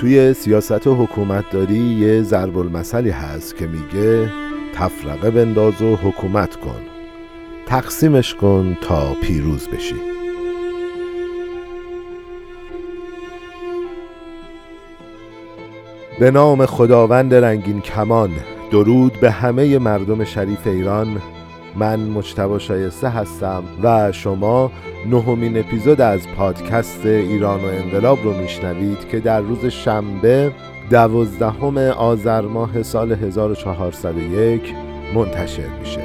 توی سیاست و حکومتداری یه ضرب المثلی هست که میگه تفرقه بنداز و حکومت کن، تقسیمش کن تا پیروز بشی. به نام خداوند رنگین کمان، درود به همه مردم شریف ایران. من مرتضی شایسته هستم و شما نهمین اپیزود از پادکست ایران و انقلاب رو میشنوید که در روز شنبه 12 آذر ماه سال 1401 منتشر میشه.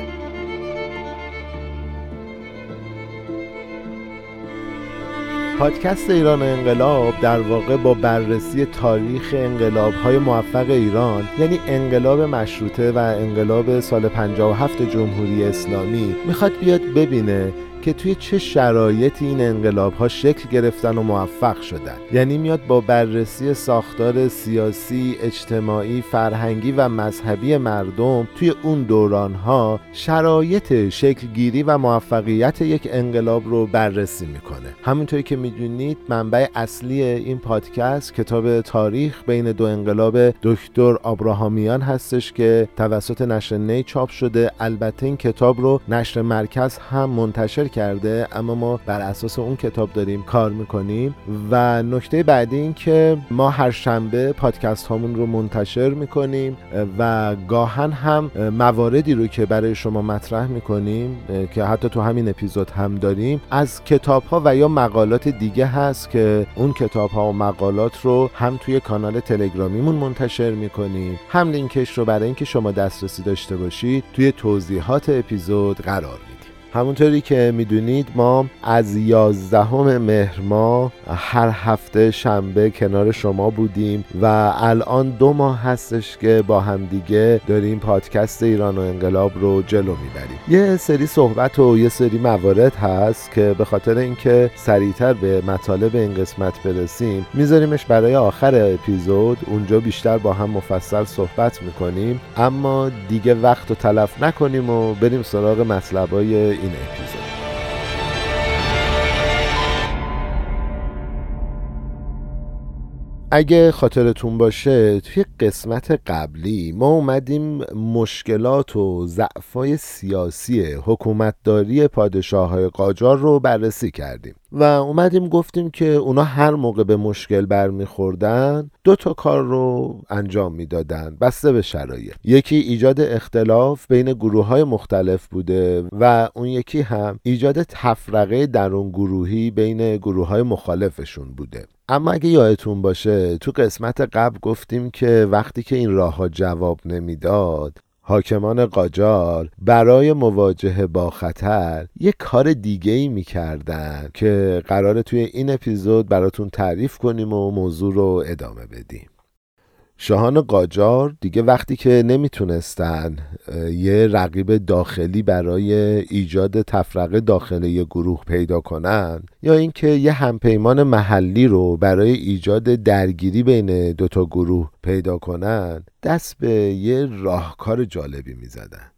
پادکست ایران و انقلاب در واقع با بررسی تاریخ انقلاب‌های موفق ایران، یعنی انقلاب مشروطه و انقلاب سال 57 جمهوری اسلامی، میخواد بیاد ببینه که توی چه شرایطی این انقلاب‌ها شکل گرفتن و موفق شدن. یعنی میاد با بررسی ساختار سیاسی، اجتماعی، فرهنگی و مذهبی مردم توی اون دوران‌ها شرایط شکل‌گیری و موفقیت یک انقلاب رو بررسی میکنه. همونطوری که میدونید منبع اصلی این پادکست کتاب تاریخ بین دو انقلاب دکتر ابراهامیان هستش که توسط نشر نی چاپ شده. البته این کتاب رو نشر مرکز هم منتشر کرده، اما ما بر اساس اون کتاب داریم کار میکنیم. و نکته بعدی این که ما هر شنبه پادکست هامون رو منتشر میکنیم و گاهن هم مواردی رو که برای شما مطرح میکنیم که حتی تو همین اپیزود هم داریم، از کتاب ها و یا مقالات دیگه هست که اون کتاب ها و مقالات رو هم توی کانال تلگرامیمون منتشر میکنیم، هم لینکش رو برای اینکه شما دسترسی داشته باشید توی توضیحات اپیزود قرار میدیم. همونطوری که میدونید ما از 11 مهر ماه هر هفته شنبه کنار شما بودیم و الان 2 ماه هستش که با همدیگه داریم پادکست ایران و انقلاب رو جلو میبریم. یه سری صحبت و یه سری موارد هست که به خاطر اینکه سریعتر به مطالب این قسمت برسیم میذاریمش برای آخر اپیزود. اونجا بیشتر با هم مفصل صحبت میکنیم، اما دیگه وقت رو تلف نکنیم و بریم سراغ مطلبای این اپیزود. اگه خاطرتون باشه توی قسمت قبلی ما اومدیم مشکلات و ضعف‌های سیاسی حکومتداری پادشاه‌های قاجار رو بررسی کردیم و اومدیم گفتیم که اونا هر موقع به مشکل برمیخوردن 2 کار رو انجام میدادن بسته به شرایط. یکی ایجاد اختلاف بین گروه‌های مختلف بوده و اون یکی هم ایجاد تفرقه درون گروهی بین گروه‌های مخالفشون بوده. اما اگه یادتون باشه تو قسمت قبل گفتیم که وقتی که این راه‌ها جواب نمیداد، حاکمان قاجار برای مواجهه با خطر یک کار دیگه‌ای می‌کردن که قراره توی این اپیزود براتون تعریف کنیم و موضوع رو ادامه بدیم. شاهان قاجار دیگه وقتی که نمیتونستن یه رقیب داخلی برای ایجاد تفرقه داخل یه گروه پیدا کنن، یا اینکه یه همپیمان محلی رو برای ایجاد درگیری بین 2 گروه پیدا کنن، دست به یه راهکار جالبی میزدن.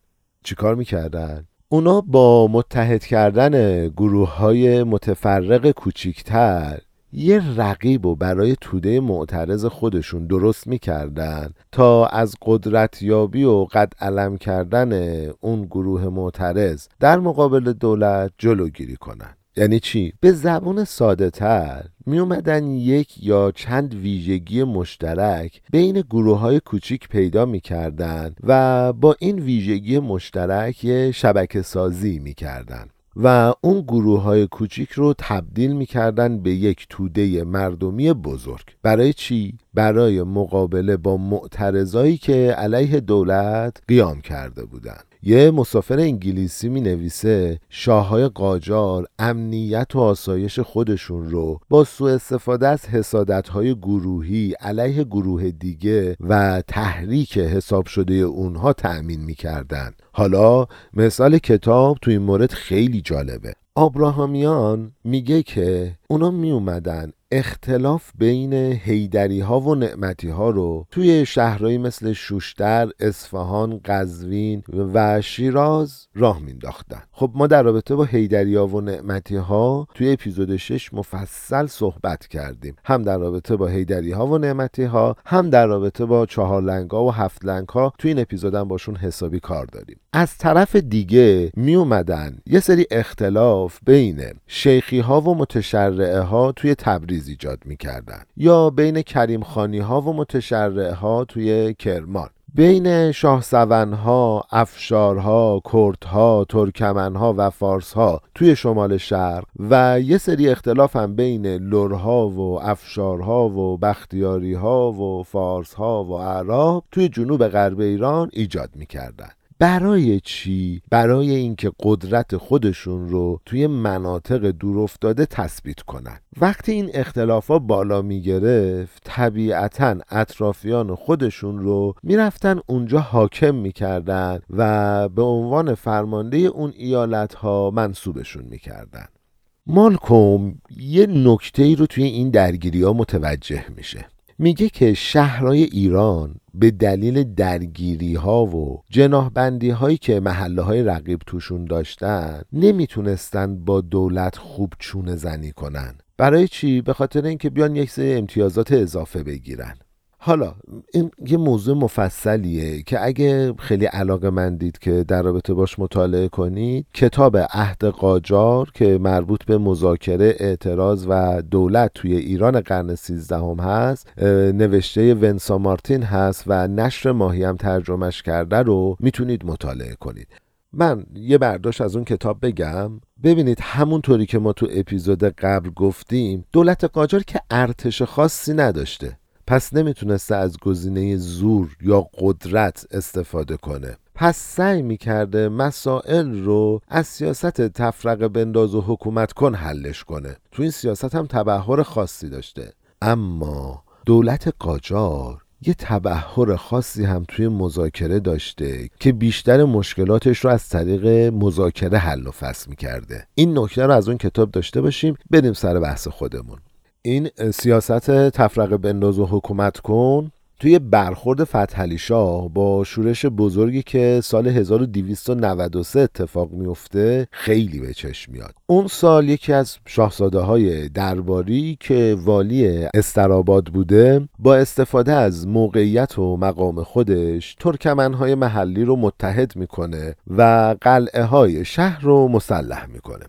چی کار میکردن؟ اونا با متحد کردن گروه‌های متفرق کوچیکتر یه رقیب رو برای توده معترض خودشون درست میکردن تا از قدرتیابی و قد علم کردن اون گروه معترض در مقابل دولت جلوگیری کنن. یعنی چی؟ به زبون ساده تر می اومدن یک یا چند ویژگی مشترک بین گروه های کوچیک پیدا می کردن و با این ویژگی مشترک یه شبکه سازی می کردن و اون گروه‌های کوچیک رو تبدیل می‌کردن به یک توده مردمی بزرگ. برای چی؟ برای مقابله با معترضایی که علیه دولت قیام کرده بودند. یه مسافر انگلیسی می‌نویسه شاه‌های قاجار امنیت و آسایش خودشون رو با سوء استفاده از حسادت‌های گروهی علیه گروه دیگه و تحریک حساب شده اونها تأمین می‌کردن. حالا مثال کتاب تو این مورد خیلی جالبه. ابراهامیان میگه که اونا می اومدن اختلاف بین حیدری ها و نعمتی ها رو توی شهرهایی مثل شوشتر، اصفهان، قزوین و شیراز راه مینداختن. خب ما در رابطه با حیدری ها و نعمتی ها توی اپیزود 6 مفصل صحبت کردیم، هم در رابطه با حیدری ها و نعمتی ها، هم در رابطه با چهار لنگ ها و هفت لنگ ها. توی این اپیزود هم باشون حسابی کار داریم. از طرف دیگه می اومدن یه سری اختلاف بین شیخی ها و متشرعه ها توی تبریز ایجاد میکردن، یا بین کریم خانی ها و متشرعه ها توی کرمان، بین شاهسوانها، افشارها، کردها، ترکمنها و فارسها توی شمال شرق، و یه سری اختلاف هم بین لرها و افشارها و بختیاریها و فارسها و اعراب توی جنوب غرب ایران ایجاد میکردن. برای چی؟ برای اینکه قدرت خودشون رو توی مناطق دورافتاده تثبیت کنن. وقتی این اختلافا بالا می گرفت، طبیعتاً اطرافیان خودشون رو می رفتن اونجا حاکم می کردن و به عنوان فرمانده اون ایالتها منصوبشون می کردن. مالکوم یه نکته‌ای رو توی این درگیری‌ها متوجه میشه. میگه که شهرهای ایران به دلیل درگیری ها و جناحبندی هایی که محله های رقیب توشون داشتن نمیتونستن با دولت خوب چونه زنی کنن. برای چی؟ به خاطر اینکه بیان یک سری امتیازات اضافه بگیرن. حالا این یه موضوع مفصلیه که اگه خیلی علاقه‌مندید که در رابطه باش مطالعه کنید، کتاب عهد قاجار که مربوط به مذاکره، اعتراض و دولت توی ایران قرن 13 هست، نوشته ونسا مارتین هست و نشر ماهی هم ترجمهش کرده، رو میتونید مطالعه کنید. من یه برداشت از اون کتاب بگم. ببینید همونطوری که ما تو اپیزود قبل گفتیم، دولت قاجار که ارتش خاصی نداشته، پس نمیتونسته از گزینه زور یا قدرت استفاده کنه. پس سعی میکرده مسائل رو از سیاست تفرقه بنداز و حکومت کن حلش کنه. تو این سیاست هم تبحر خاصی داشته. اما دولت قاجار یه تبحر خاصی هم توی مذاکره داشته که بیشتر مشکلاتش رو از طریق مذاکره حل و فصل میکرده. این نکته رو از اون کتاب داشته باشیم. بریم سر بحث خودمون. این سیاست تفرقه بنداز و حکومت کن توی برخورد فتحعلی شاه با شورش بزرگی که سال 1293 اتفاق میفته خیلی به چشم میاد. اون سال یکی از شاهزاده های درباری که والی استرآباد بوده، با استفاده از موقعیت و مقام خودش ترکمن های محلی رو متحد میکنه و قلعه های شهر رو مسلح میکنه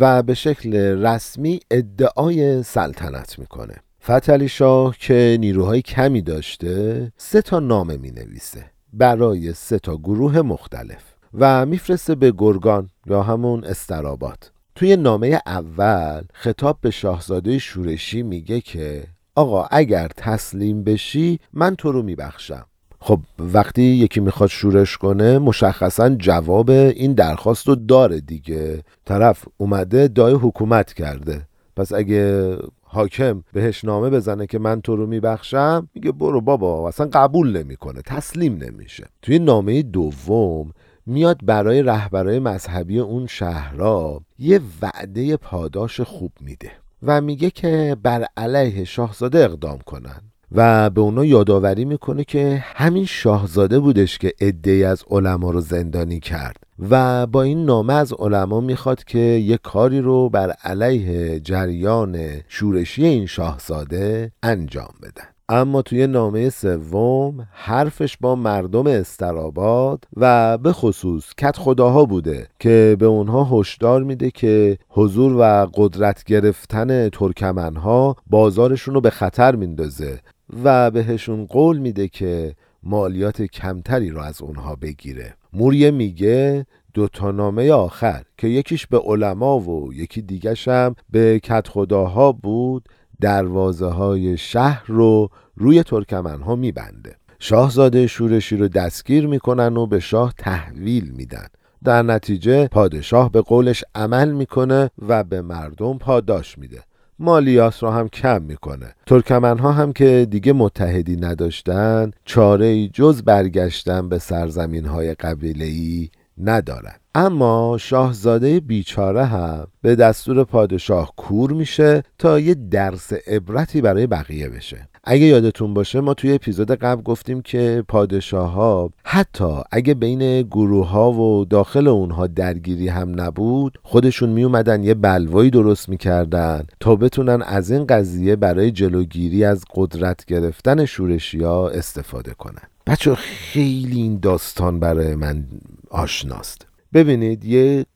و به شکل رسمی ادعای سلطنت میکنه. فتحعلی شاه که نیروهای کمی داشته، 3 نامه مینویسه برای 3 گروه مختلف و میفرسته به گرگان یا همون استرآباد. توی نامه اول خطاب به شاهزاده شورشی میگه که آقا اگر تسلیم بشی من تو رو میبخشم. خب وقتی یکی میخواد شورش کنه مشخصا جواب این درخواست رو داره دیگه. طرف اومده دای حکومت کرده، پس اگه حاکم بهش نامه بزنه که من تو رو میبخشم، میگه برو بابا، اصلا قبول نمیکنه، تسلیم نمیشه. توی نامه دوم میاد برای رهبرای مذهبی اون شهرها یه وعده پاداش خوب میده و میگه که بر علیه شاهزاده اقدام کنن و به اونا یادآوری میکنه که همین شاهزاده بودش که عده‌ای از علما رو زندانی کرد و با این نامه از علما میخواد که یه کاری رو بر علیه جریان شورشی این شاهزاده انجام بدن. اما توی نامه سوم حرفش با مردم استرآباد و به خصوص کدخداها بوده که به اونها هشدار میده که حضور و قدرت گرفتن ترکمنها بازارشون رو به خطر میندازه و بهشون قول میده که مالیات کمتری رو از اونها بگیره. موریه میگه 2 نامه آخر که یکیش به علما و یکی دیگش هم به کدخداها بود، دروازه های شهر رو روی ترکمن ها میبنده. شاهزاده شورشی رو دستگیر میکنن و به شاه تحویل میدن. در نتیجه پادشاه به قولش عمل میکنه و به مردم پاداش میده، مالیات رو هم کم میکنه. ترکمن ها هم که دیگه متحدی نداشتن، چاره ای جز برگشتن به سرزمین های قبیله ای ندارن. اما شاهزاده بیچاره هم به دستور پادشاه کور میشه تا یه درس عبرتی برای بقیه بشه. اگه یادتون باشه ما توی اپیزود قبل گفتیم که پادشاه‌ها حتی اگه بین گروه‌ها و داخل اونها درگیری هم نبود، خودشون می اومدن یه بلوایی درست می‌کردن تا بتونن از این قضیه برای جلوگیری از قدرت گرفتن شورشی‌ها استفاده کنن. بچه خیلی این داستان برای من آشناست. ببینید یه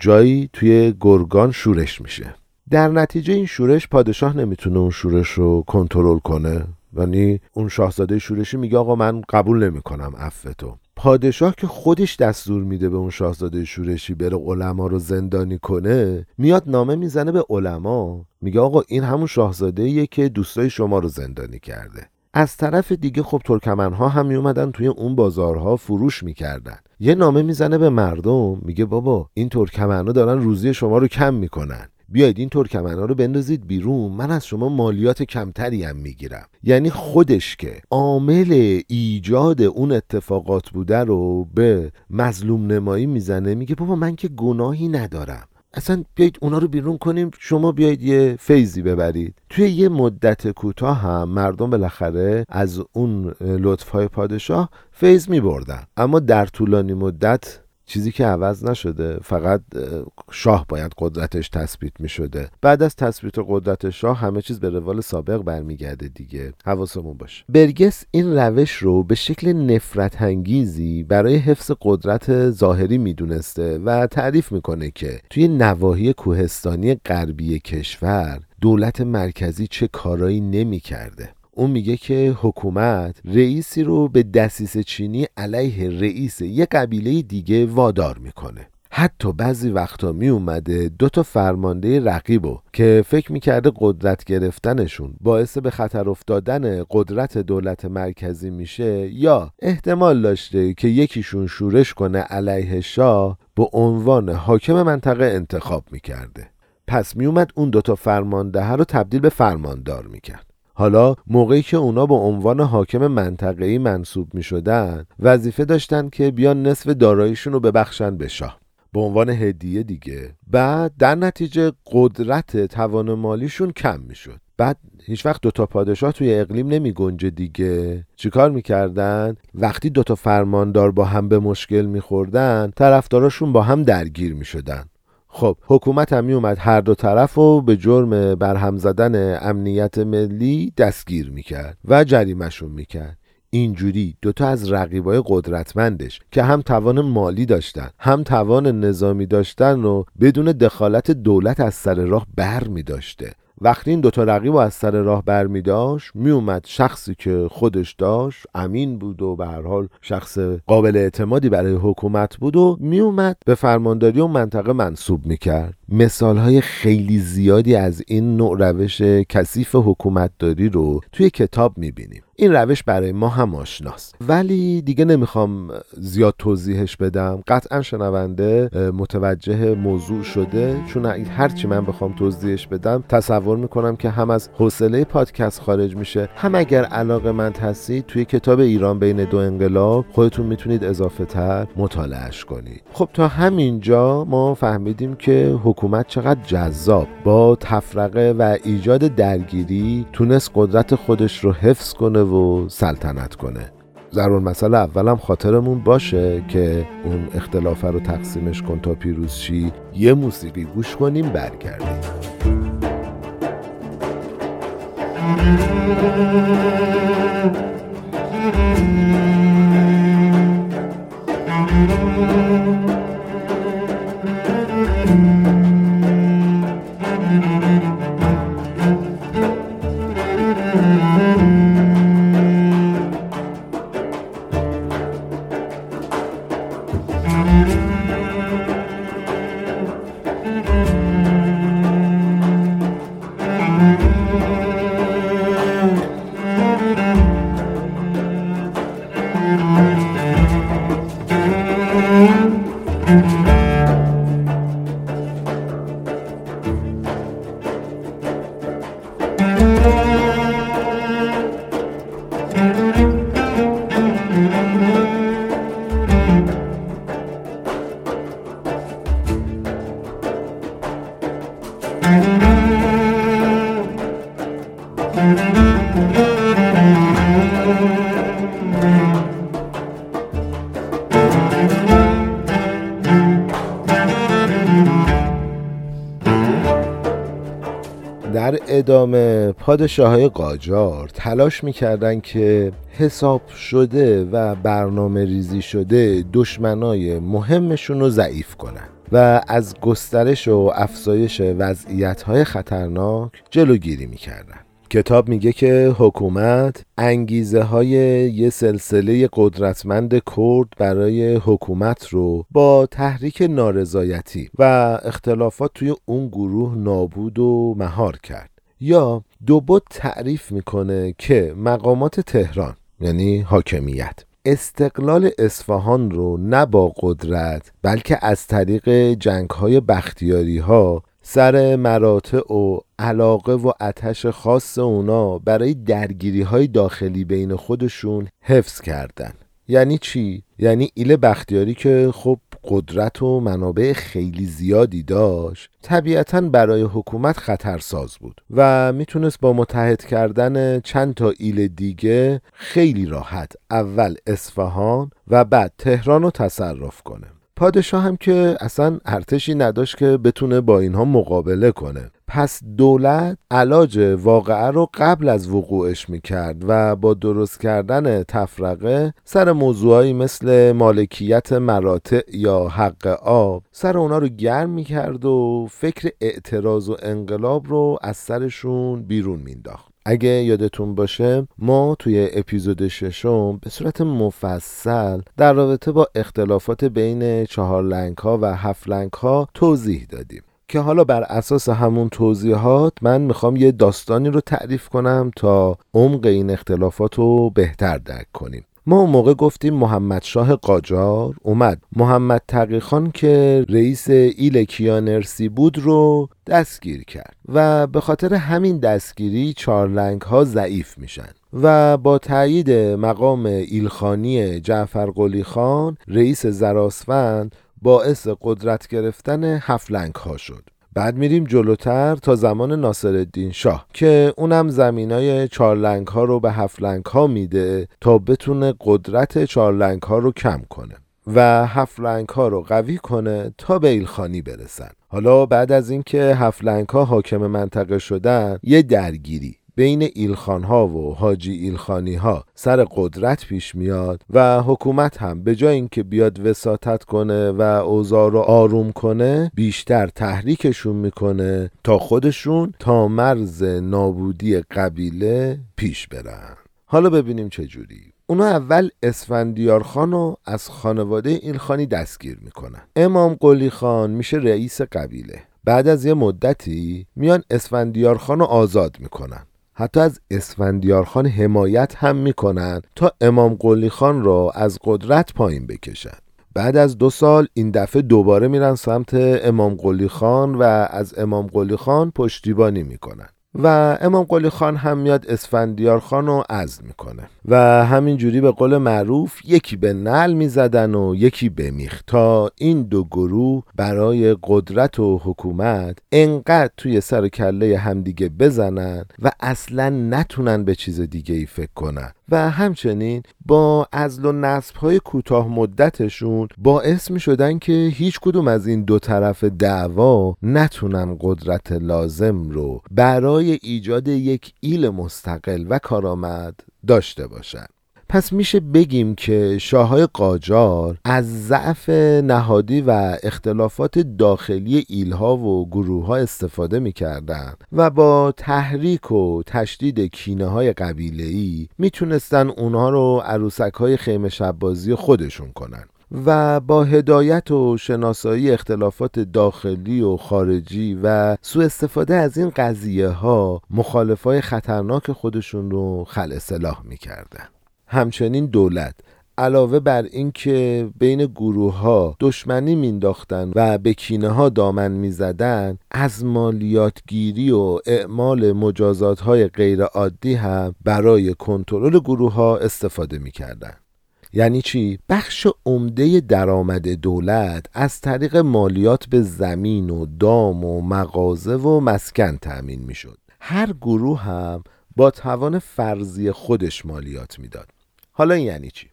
جایی توی گرگان شورش میشه. در نتیجه این شورش پادشاه نمیتونه اون شورش رو کنترل کنه، یعنی اون شاهزاده شورشی میگه آقا من قبول نمیکنم عفتو. پادشاه که خودش دستور میده به اون شاهزاده شورشی بره علما رو زندانی کنه، میاد نامه میزنه به علما میگه آقا این همون شاهزاده‌ایه که دوستای شما رو زندانی کرده. از طرف دیگه خب ترکمن‌ها هم میومدن توی اون بازارها فروش میکردن. یه نامه میزنه به مردم میگه بابا این ترکمن‌ها دارن روزی شما رو کم میکنن، بیاید این ترکمن‌ها رو بندازید بیرون، من از شما مالیات کمتری هم میگیرم. یعنی خودش که عامل ایجاد اون اتفاقات بوده رو به مظلوم نمایی میزنه، میگه بابا من که گناهی ندارم، اصلا بیایید اونا رو بیرون کنیم، شما بیایید یه فیضی ببرید. توی یه مدت کوتاه هم مردم بالاخره از اون لطف‌های پادشاه فیض می‌بردن، اما در طولانی مدت چیزی که عوض نشده، فقط شاه باید قدرتش تثبیت می‌شده. بعد از تثبیت قدرت شاه همه چیز به روال سابق برمیگرده دیگه. حواسمون باشه. برگس این روش رو به شکل نفرت انگیزی برای حفظ قدرت ظاهری میدونسته و تعریف میکنه که توی نواحی کوهستانی غربی کشور دولت مرکزی چه کارایی نمی‌کرده. اون میگه که حکومت رئیسی رو به دسیسه چینی علیه رئیس یه قبیله دیگه وادار میکنه. حتی بعضی وقتا میومده دو تا فرمانده رقیبو که فکر میکرده قدرت گرفتنشون باعث به خطر افتادن قدرت دولت مرکزی میشه یا احتمال داشته که یکیشون شورش کنه علیه شاه، به عنوان حاکم منطقه انتخاب میکرده. پس میومد اون دو تا فرمانده رو تبدیل به فرماندار میکرد. حالا موقعی که اونا به عنوان حاکم منطقه‌ای منصوب می‌شدن، وظیفه داشتن که بیان نصف داراییشون رو ببخشن به شاه به عنوان هدیه دیگه. بعد در نتیجه قدرت توان مالیشون کم می‌شد. بعد هیچ وقت دوتا پادشاه توی اقلیم نمی‌گنجه دیگه. چیکار می‌کردن؟ وقتی دوتا فرماندار با هم به مشکل می‌خوردن، طرفداراشون با هم درگیر می‌شدن. خب حکومت هم می اومد هر دو طرف رو به جرم برهم زدن امنیت ملی دستگیر میکرد و جریمه‌شون میکرد. اینجوری دوتا از رقیبای قدرتمندش که هم توان مالی داشتن هم توان نظامی داشتن رو بدون دخالت دولت از سر راه بر می داشته. وقتی این دوتا رقیب رو از سر راه بر می داشت، می اومد شخصی که خودش داشت امین بود و به هر حال شخص قابل اعتمادی برای حکومت بود و می اومد به فرمانداری اون منطقه منصوب می کرد. مثال های خیلی زیادی از این نوع روش کثیف حکومتداری رو توی کتاب می بینیم. این روش برای ما هم آشناست ولی دیگه نمیخوام زیاد توضیحش بدم. قطعا شنونده متوجه موضوع شده، چون هرچی من بخوام توضیحش بدم تصور میکنم که هم از حوصله پادکست خارج میشه، هم اگر علاقه‌مند هستید توی کتاب ایران بین دو انقلاب خودتون میتونید اضافه تر مطالعهش کنید. خب تا همینجا ما فهمیدیم که حکومت چقدر جذاب با تفرقه و ایجاد درگیری تونست قدرت خودش رو حفظ کنه و سلطنت کنه. ضرورن مسئله اولم خاطرمون باشه که اون اختلافه رو تقسیمش کن تا پیروز شی. یه موسیقی گوش کنیم برگردیم. در ادامه پادشاه‌های قاجار تلاش می‌کردند که حساب شده و برنامه ریزی شده دشمنای مهمشون رو ضعیف کنن و از گسترش و افزایش وضعیت‌های خطرناک جلوگیری می‌کردن. کتاب میگه که حکومت انگیزه‌های یه سلسله قدرتمند کرد برای حکومت رو با تحریک نارضایتی و اختلافات توی اون گروه نابود و مهار کرد. یا دوبد تعریف میکنه که مقامات تهران یعنی حاکمیت استقلال اصفهان رو نه با قدرت بلکه از طریق جنگ‌های بختیاری‌ها سر مراتع و علاقه و آتش خاص اونا برای درگیری‌های داخلی بین خودشون حفظ کردن. یعنی چی؟ یعنی ایل بختیاری که خب قدرت و منابع خیلی زیادی داشت طبیعتاً برای حکومت خطرساز بود و میتونست با متحد کردن چند تا ایل دیگه خیلی راحت اول اصفهان و بعد تهران رو تصرف کنه. پادشاه هم که اصلا ارتشی نداشت که بتونه با اینها مقابله کنه، پس دولت علاج واقعه رو قبل از وقوعش میکرد و با درست کردن تفرقه سر موضوعایی مثل مالکیت مراتع یا حق آب سر اونا رو گرم میکرد و فکر اعتراض و انقلاب رو از سرشون بیرون مینداخت. اگه یادتون باشه ما توی اپیزود 6 به صورت مفصل در رابطه با اختلافات بین 4 لنگ‌ها و 7 لنگ‌ها توضیح دادیم که حالا بر اساس همون توضیحات من میخوام یه داستانی رو تعریف کنم تا عمق این اختلافات رو بهتر درک کنیم. ما اون موقع گفتیم محمد شاه قاجار اومد محمد تقیخان که رئیس ایل کیانرسی بود رو دستگیر کرد و به خاطر همین دستگیری 4 لنگ‌ها ضعیف میشن و با تایید مقام ایلخانی جعفر قلی خان رئیس زراسفند باعث قدرت گرفتن 7 لنگ‌ها شد. بعد میریم جلوتر تا زمان ناصرالدین شاه که اونم زمینای 4 لنگ‌ها رو به 7 لنگ‌ها میده تا بتونه قدرت 4 لنگ‌ها رو کم کنه و 7 لنگ‌ها رو قوی کنه تا به ایلخانی برسن. حالا بعد از اینکه 7 لنگ‌ها حاکم منطقه شدن یه درگیری بین ایلخانها و حاجی ایلخانیها سر قدرت پیش میاد و حکومت هم به جای اینکه بیاد وساطت کنه و اوضاع رو آروم کنه بیشتر تحریکشون میکنه تا خودشون تا مرز نابودی قبیله پیش برن. حالا ببینیم چجوری. اونا اول اسفندیارخان رو از خانواده ایلخانی دستگیر میکنن. امام قلی خان میشه رئیس قبیله. بعد از یه مدتی میان اسفندیارخان رو آزاد میکنن. حتی از اسفندیارخان حمایت هم میکنن تا امام قلی خان را از قدرت پایین بکشن. بعد از 2 سال این دفعه دوباره میرن سمت امام قلی خان و از امام قلی خان پشتیبانی میکنن و امام قلی خان هم میاد اسفندیارخان رو عزل میکنه و همینجوری به قول معروف یکی به نعل میزدن و یکی به میخ تا این دو گروه برای قدرت و حکومت انقدر توی سر کله همدیگه بزنن و اصلا نتونن به چیز دیگه ای فکر کنن و همچنین با عزل و نصب‌های کوتاه مدتشون باعث می شدن که هیچ کدوم از این دو طرف دعوا نتونن قدرت لازم رو برای ایجاد یک ایل مستقل و کارآمد داشته باشن. پس میشه بگیم که شاه‌های قاجار از ضعف نهادی و اختلافات داخلی ایلها و گروه‌ها استفاده می‌کردند و با تحریک و تشدید کینه‌های قبیله‌ای میتونستن اونها رو عروسک‌های خیمه شب‌بازی خودشون کنن و با هدایت و شناسایی اختلافات داخلی و خارجی و سوء استفاده از این قضیه‌ها مخالفای خطرناک خودشون رو خلع سلاح می‌کردن. همچنین دولت علاوه بر اینکه بین گروه‌ها دشمنی مینداختن و به کینه‌ها دامن میزدن از مالیاتگیری و اعمال مجازات‌های غیرعادی هم برای کنترل گروه‌ها استفاده میکردن یعنی چی؟ بخش عمده درآمد دولت از طریق مالیات به زمین و دام و مغازه و مسکن تأمین میشد. هر گروه هم با توان فرضی خودش مالیات میداد. حالا یعنی چی؟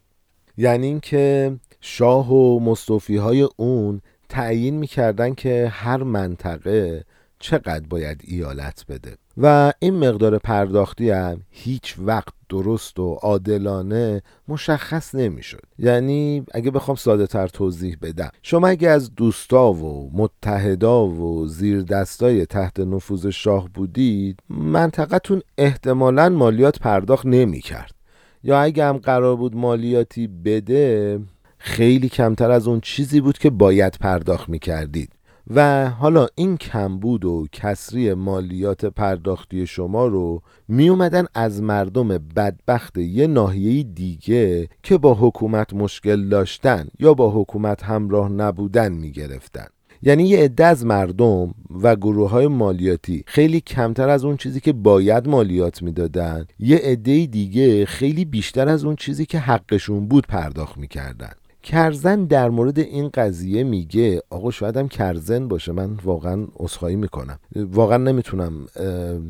یعنی این که شاه و مستوفی‌های اون تعیین می‌کردن که هر منطقه چقدر باید ایالت بده و این مقدار پرداختی هم هیچ وقت درست و عادلانه مشخص نمی‌شد. یعنی اگه بخوام ساده‌تر توضیح بدم، شما اگه از دوستا و متحدا و زیردستای تحت نفوذ شاه بودید، منطقتون احتمالاً مالیات پرداخت نمی‌کرد، یا اگه هم قرار بود مالیاتی بده خیلی کمتر از اون چیزی بود که باید پرداخت می‌کردید. و حالا این کمبود و کسری مالیات پرداختی شما رو می اومدن از مردم بدبخت یه ناحیه دیگه که با حکومت مشکل داشتن یا با حکومت همراه نبودن می گرفتن. یعنی یه عده از مردم و گروه‌های مالیاتی خیلی کمتر از اون چیزی که باید مالیات میدادن، یه عده دیگه خیلی بیشتر از اون چیزی که حقشون بود پرداخت میکردن. کرزن در مورد این قضیه میگه، آقا شاید هم کرزن باشه، من واقعا عذرخواهی میکنم، واقعا نمیتونم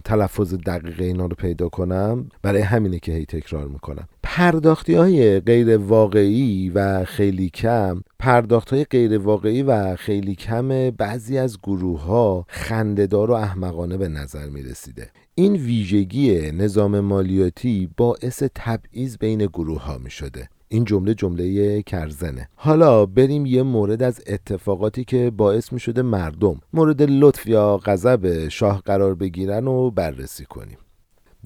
تلفظ دقیق اینا رو پیدا کنم، برای همینه که هی تکرار میکنم. پرداختی‌های غیر واقعی و خیلی کم، پرداخت‌های غیر واقعی و خیلی کم بعضی از گروه‌ها خنده‌دار و احمقانه به نظر می‌رسیده. این ویژگی نظام مالیاتی باعث تبعیض بین گروه‌ها می‌شده. این جمله کرزنه. حالا بریم یه مورد از اتفاقاتی که باعث می شده مردم مورد لطف یا غضب شاه قرار بگیرن و بررسی کنیم.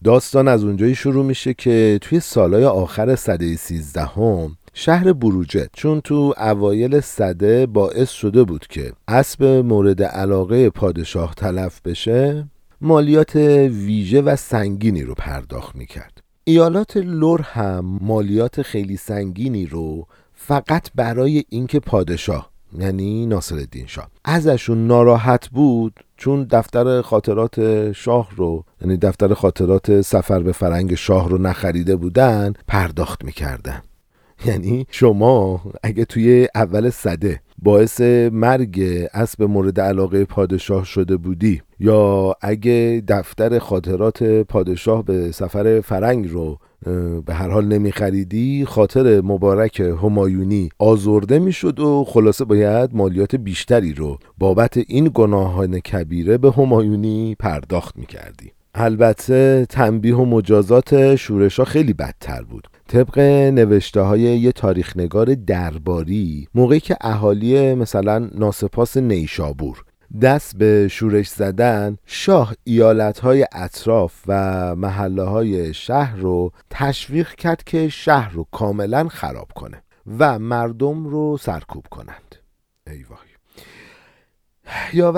داستان از اونجایی شروع میشه که توی سالهای آخر سده 13 شهر بروجرد، چون تو اوایل سده باعث شده بود که اسب مورد علاقه پادشاه تلف بشه، مالیات ویژه و سنگینی رو پرداخت میکرد. ایالات لر هم مالیات خیلی سنگینی رو فقط برای اینکه پادشاه، یعنی ناصرالدین شاه، ازشون ناراحت بود، چون دفتر خاطرات شاه رو، یعنی دفتر خاطرات سفر به فرنگ شاه رو نخریده بودن، پرداخت میکردن. یعنی شما اگه توی اول سده باعث مرگ اسب مورد علاقه پادشاه شده بودی، یا اگه دفتر خاطرات پادشاه به سفر فرنگ رو به هر حال نمی خریدی، خاطر مبارک همایونی آزرده می شد و خلاصه باید مالیات بیشتری رو بابت این گناهان کبیره به همایونی پرداخت می کردی. البته تنبیه و مجازات شورش‌ها خیلی بدتر بود. طبق نوشته‌های یه تاریخنگار درباری، موقعی که اهالی مثلا ناسپاس نیشابور دست به شورش زدن، شاه ایالت‌های اطراف و محله‌های شهر رو تشویق کرد که شهر رو کاملا خراب کنه و مردم رو سرکوب کنند. ای وای. یا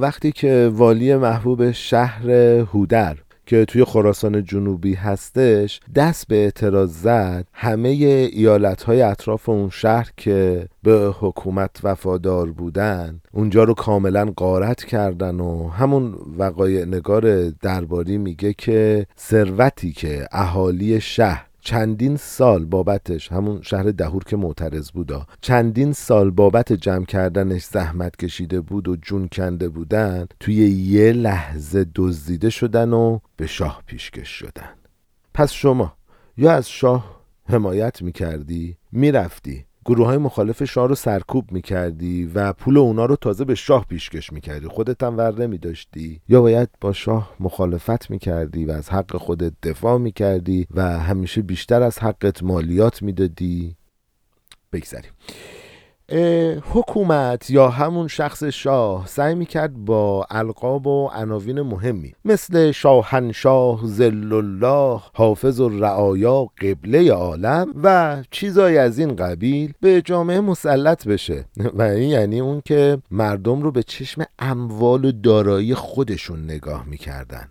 وقتی که والی محبوب شهر هودر که توی خراسان جنوبی هستش دست به اعتراض زد، همه ایالت‌های اطراف اون شهر که به حکومت وفادار بودن اونجا رو کاملا غارت کردن و همون وقایع نگار درباری میگه که ثروتی که اهالی شهر چندین سال بابتش، همون شهر دهور که معترض بودا، چندین سال بابت جمع کردنش زحمت کشیده بود و جون کنده بودن، توی یه لحظه دزدیده شدن و به شاه پیشکش شدن. پس شما یا از شاه حمایت میکردی، میرفتی گروه های مخالف شاه رو سرکوب میکردی و پول اونا رو تازه به شاه پیشکش میکردی، خودت هم ور نمیداشتی، یا باید با شاه مخالفت میکردی و از حق خودت دفاع میکردی و همیشه بیشتر از حقت مالیات میدادی. بگذاریم. حکومت یا همون شخص شاه سعی میکرد با القاب و عناوین مهمی مثل شاهنشاه، ذلالله، حافظ الرعایا، قبله عالم و چیزای از این قبیل به جامعه مسلط بشه، و این یعنی اون که مردم رو به چشم اموال و دارایی خودشون نگاه میکردن.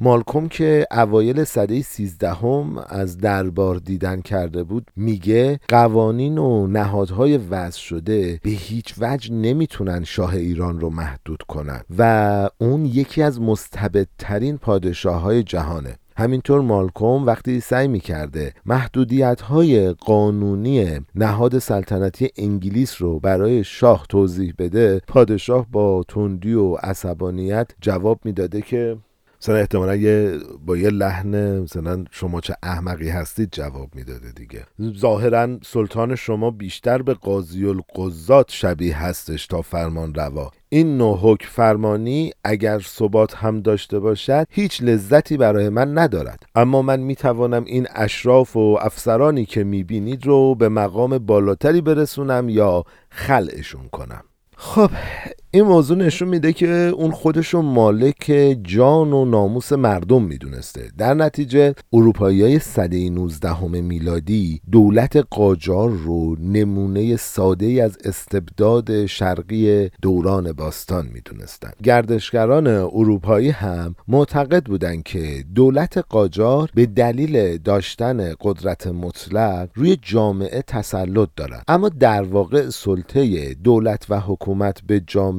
مالکوم که اوایل سده 13 از دربار دیدن کرده بود میگه قوانین و نهادهای وضع شده به هیچ وجه نمیتونن شاه ایران رو محدود کنن و اون یکی از مستبدترین پادشاه‌های جهانه. همینطور مالکوم وقتی سعی می‌کرده محدودیت‌های قانونی نهاد سلطنتی انگلیس رو برای شاه توضیح بده، پادشاه با تندی و عصبانیت جواب میداده که مثلا احتمالا با یه لحن مثلا شما چه احمقی هستید جواب میداده دیگه. ظاهرا سلطان شما بیشتر به قاضی القضات شبیه هستش تا فرمان روا. این نوع حکم فرمانی اگر ثبات هم داشته باشد هیچ لذتی برای من ندارد، اما من میتوانم این اشراف و افسرانی که میبینید رو به مقام بالاتری برسونم یا خلعشون کنم. خب این موضوع نشون میده که اون خودشو مالک جان و ناموس مردم میدونسته. در نتیجه اروپایی‌های سده 19 میلادی دولت قاجار رو نمونه ساده‌ای از استبداد شرقی دوران باستان میدونستن. گردشگران اروپایی هم معتقد بودن که دولت قاجار به دلیل داشتن قدرت مطلق روی جامعه تسلط دارد، اما در واقع سلطه دولت و حکومت به جامعه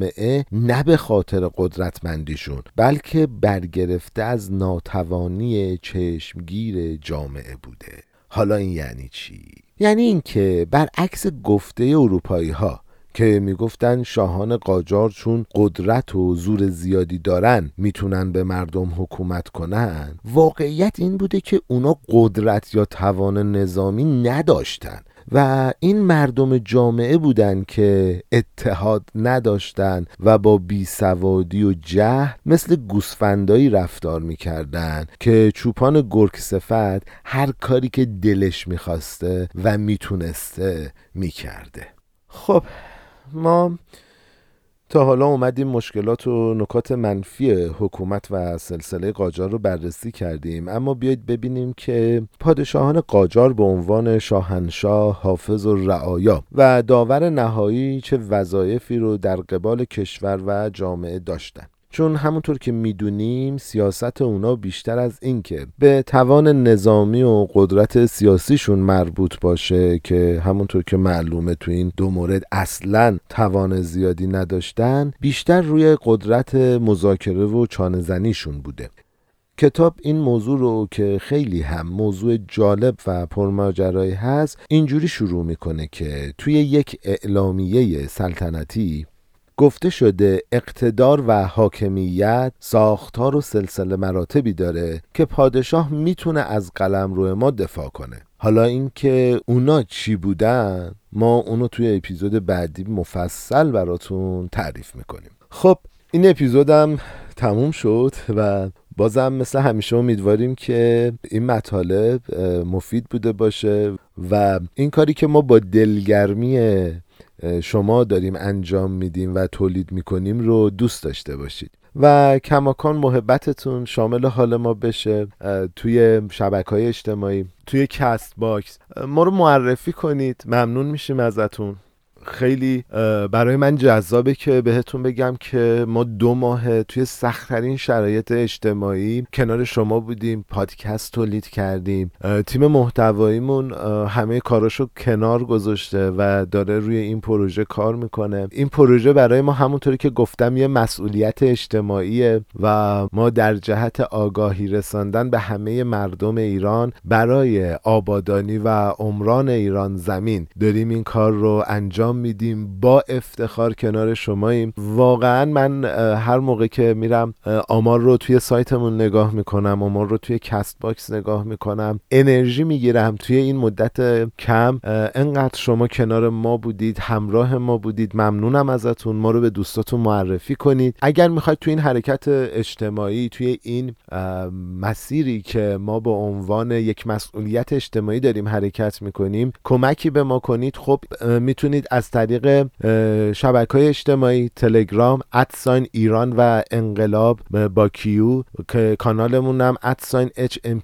نه به خاطر قدرتمندیشون بلکه برگرفته از ناتوانی چشمگیر جامعه بوده. حالا این یعنی چی؟ یعنی این که برعکس گفته اروپایی ها که میگفتن شاهان قاجار چون قدرت و زور زیادی دارن میتونن به مردم حکومت کنن، واقعیت این بوده که اونا قدرت یا توان نظامی نداشتن و این مردم جامعه بودند که اتحاد نداشتند و با بیسوادی و جهل مثل گوسفندایی رفتار میکردند که چوپان گرگ صفت هر کاری که دلش میخواسته و میتونسته میکرده. خب ما تا حالا اومدیم مشکلات و نکات منفی حکومت و سلسله قاجار رو بررسی کردیم، اما بیایید ببینیم که پادشاهان قاجار به عنوان شاهنشاه، حافظ و رعایا و داور نهایی چه وظایفی رو در قبال کشور و جامعه داشتن. چون همونطور که میدونیم سیاست اونا بیشتر از این که به توان نظامی و قدرت سیاسیشون مربوط باشه که همونطور که معلومه تو این دو مورد اصلاً توان زیادی نداشتن، بیشتر روی قدرت مذاکره و چانه‌زنیشون بوده. کتاب این موضوع رو که خیلی هم موضوع جالب و پرماجرایی هست اینجوری شروع میکنه که توی یک اعلامیه سلطنتی گفته شده اقتدار و حاکمیت ساختار و سلسله مراتبی داره که پادشاه میتونه از قلمرو ما دفاع کنه. حالا اینکه اونا چی بودن ما اونو توی اپیزود بعدی مفصل براتون تعریف میکنیم. خب این اپیزودم تموم شد و بازم مثل همیشه امیدواریم که این مطالب مفید بوده باشه و این کاری که ما با دلگرمی شما داریم انجام میدیم و تولید میکنیم رو دوست داشته باشید و کماکان محبتتون شامل حال ما بشه. توی شبکه‌های اجتماعی، توی کست باکس ما رو معرفی کنید، ممنون میشیم ازتون. خیلی برای من جذابه که بهتون بگم که ما 2 ماه توی سخت‌ترین شرایط اجتماعی کنار شما بودیم، پادکست تولید کردیم، تیم محتواییمون همه کاراشو کنار گذاشته و داره روی این پروژه کار میکنه. این پروژه برای ما همونطوری که گفتم یه مسئولیت اجتماعیه و ما در جهت آگاهی رساندن به همه مردم ایران برای آبادانی و عمران ایران زمین داریم این کار رو انجام میدیم. با افتخار کنار شماییم. واقعا من هر موقع که میرم آمار رو توی سایتمون نگاه میکنم، آمار رو توی کست باکس نگاه میکنم، انرژی میگیرم. توی این مدت کم انقدر شما کنار ما بودید، همراه ما بودید، ممنونم ازتون. ما رو به دوستاتون معرفی کنید. اگر میخواید توی این حرکت اجتماعی، توی این مسیری که ما به عنوان یک مسئولیت اجتماعی داریم حرکت میکنیم کمکی به ما کنید، خب میتونید از طریق شبکه‌های اجتماعی تلگرام @ایران و انقلاب با کیو، که کانالمون هم @hmpc_ایران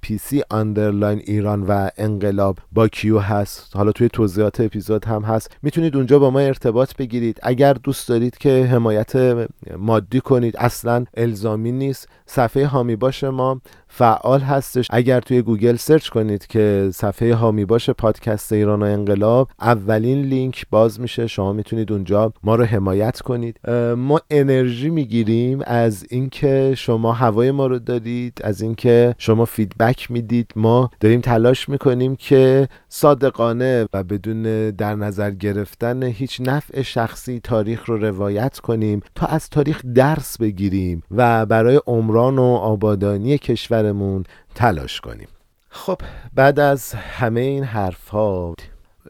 و انقلاب با کیو هست. حالا توی توضیحات اپیزود هم هست، میتونید اونجا با ما ارتباط بگیرید. اگر دوست دارید که حمایت مادی کنید، اصلا الزامی نیست. صفحه هامی باش ما فعال هستش. اگر توی گوگل سرچ کنید که صفحه هامی باشه پادکست ایران و انقلاب، اولین لینک باز میشه، شما میتونید اونجا ما رو حمایت کنید. ما انرژی میگیریم از اینکه شما هوای ما رو دارید، از اینکه شما فیدبک میدید. ما داریم تلاش میکنیم که صادقانه و بدون در نظر گرفتن هیچ نفع شخصی تاریخ رو روایت کنیم تا از تاریخ درس بگیریم و برای عمران و آبادانی کشورمون تلاش کنیم. خب بعد از همه این حرف ها،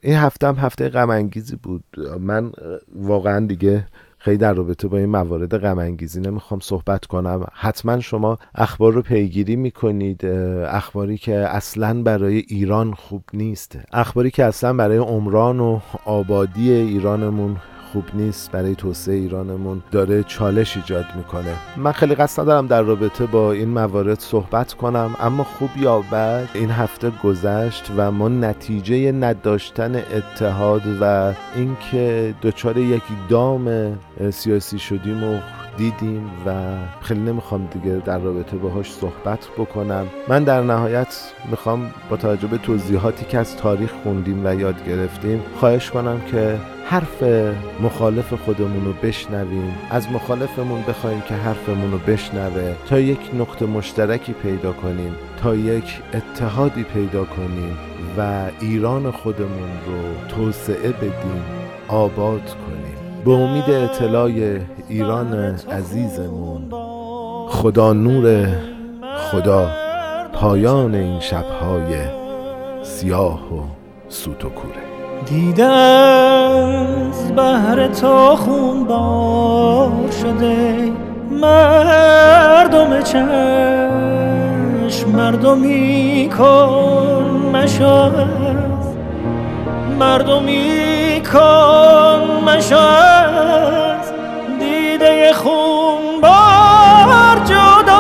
این هفته هم هفته غم انگیزی بود. من واقعا دیگه خیلی در رابطه با این موارد غم انگیزی نمیخوام صحبت کنم. حتما شما اخبار رو پیگیری میکنید، اخباری که اصلا برای ایران خوب نیست، اخباری که اصلا برای عمران و آبادی ایرانمون خوب نیست، برای توسعه ایرانمون داره چالش ایجاد میکنه. من خیلی قصد ندارم در رابطه با این موارد صحبت کنم، اما خوب یا بد این هفته گذشت و ما نتیجه نداشتن اتحاد و اینکه دچار یکی دام سیاسی شدیم و دیدیم و خیلی نمیخوام دیگه در رابطه باهاش صحبت بکنم. من در نهایت میخوام با توجه به توضیحاتی که از تاریخ خوندیم و یاد گرفتیم خواهش کنم که حرف مخالف خودمون رو بشنویم، از مخالفمون بخوایم که حرفمون رو بشنوه تا یک نقطه مشترکی پیدا کنیم، تا یک اتحادی پیدا کنیم و ایران خودمون رو توسعه بدیم، آباد کنیم. به امید اطلاع ایران عزیزمون، خدا نور خدا پایان این شب‌های سیاه و سوت و کوره. دیده از بهر تو خونبار شده مردم، چشم مردمی کن مشاهد، مردمی کن مشاهد، دیده خونبار جدا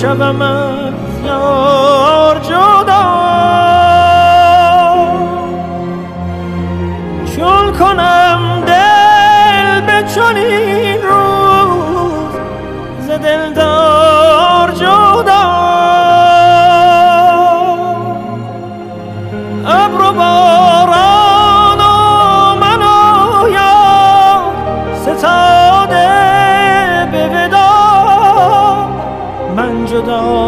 شوم از یار جدا، چون کنم دل به چنین روز ز دلدار جدا. ابر و باران و من و یار ستاده به ودا، من جدا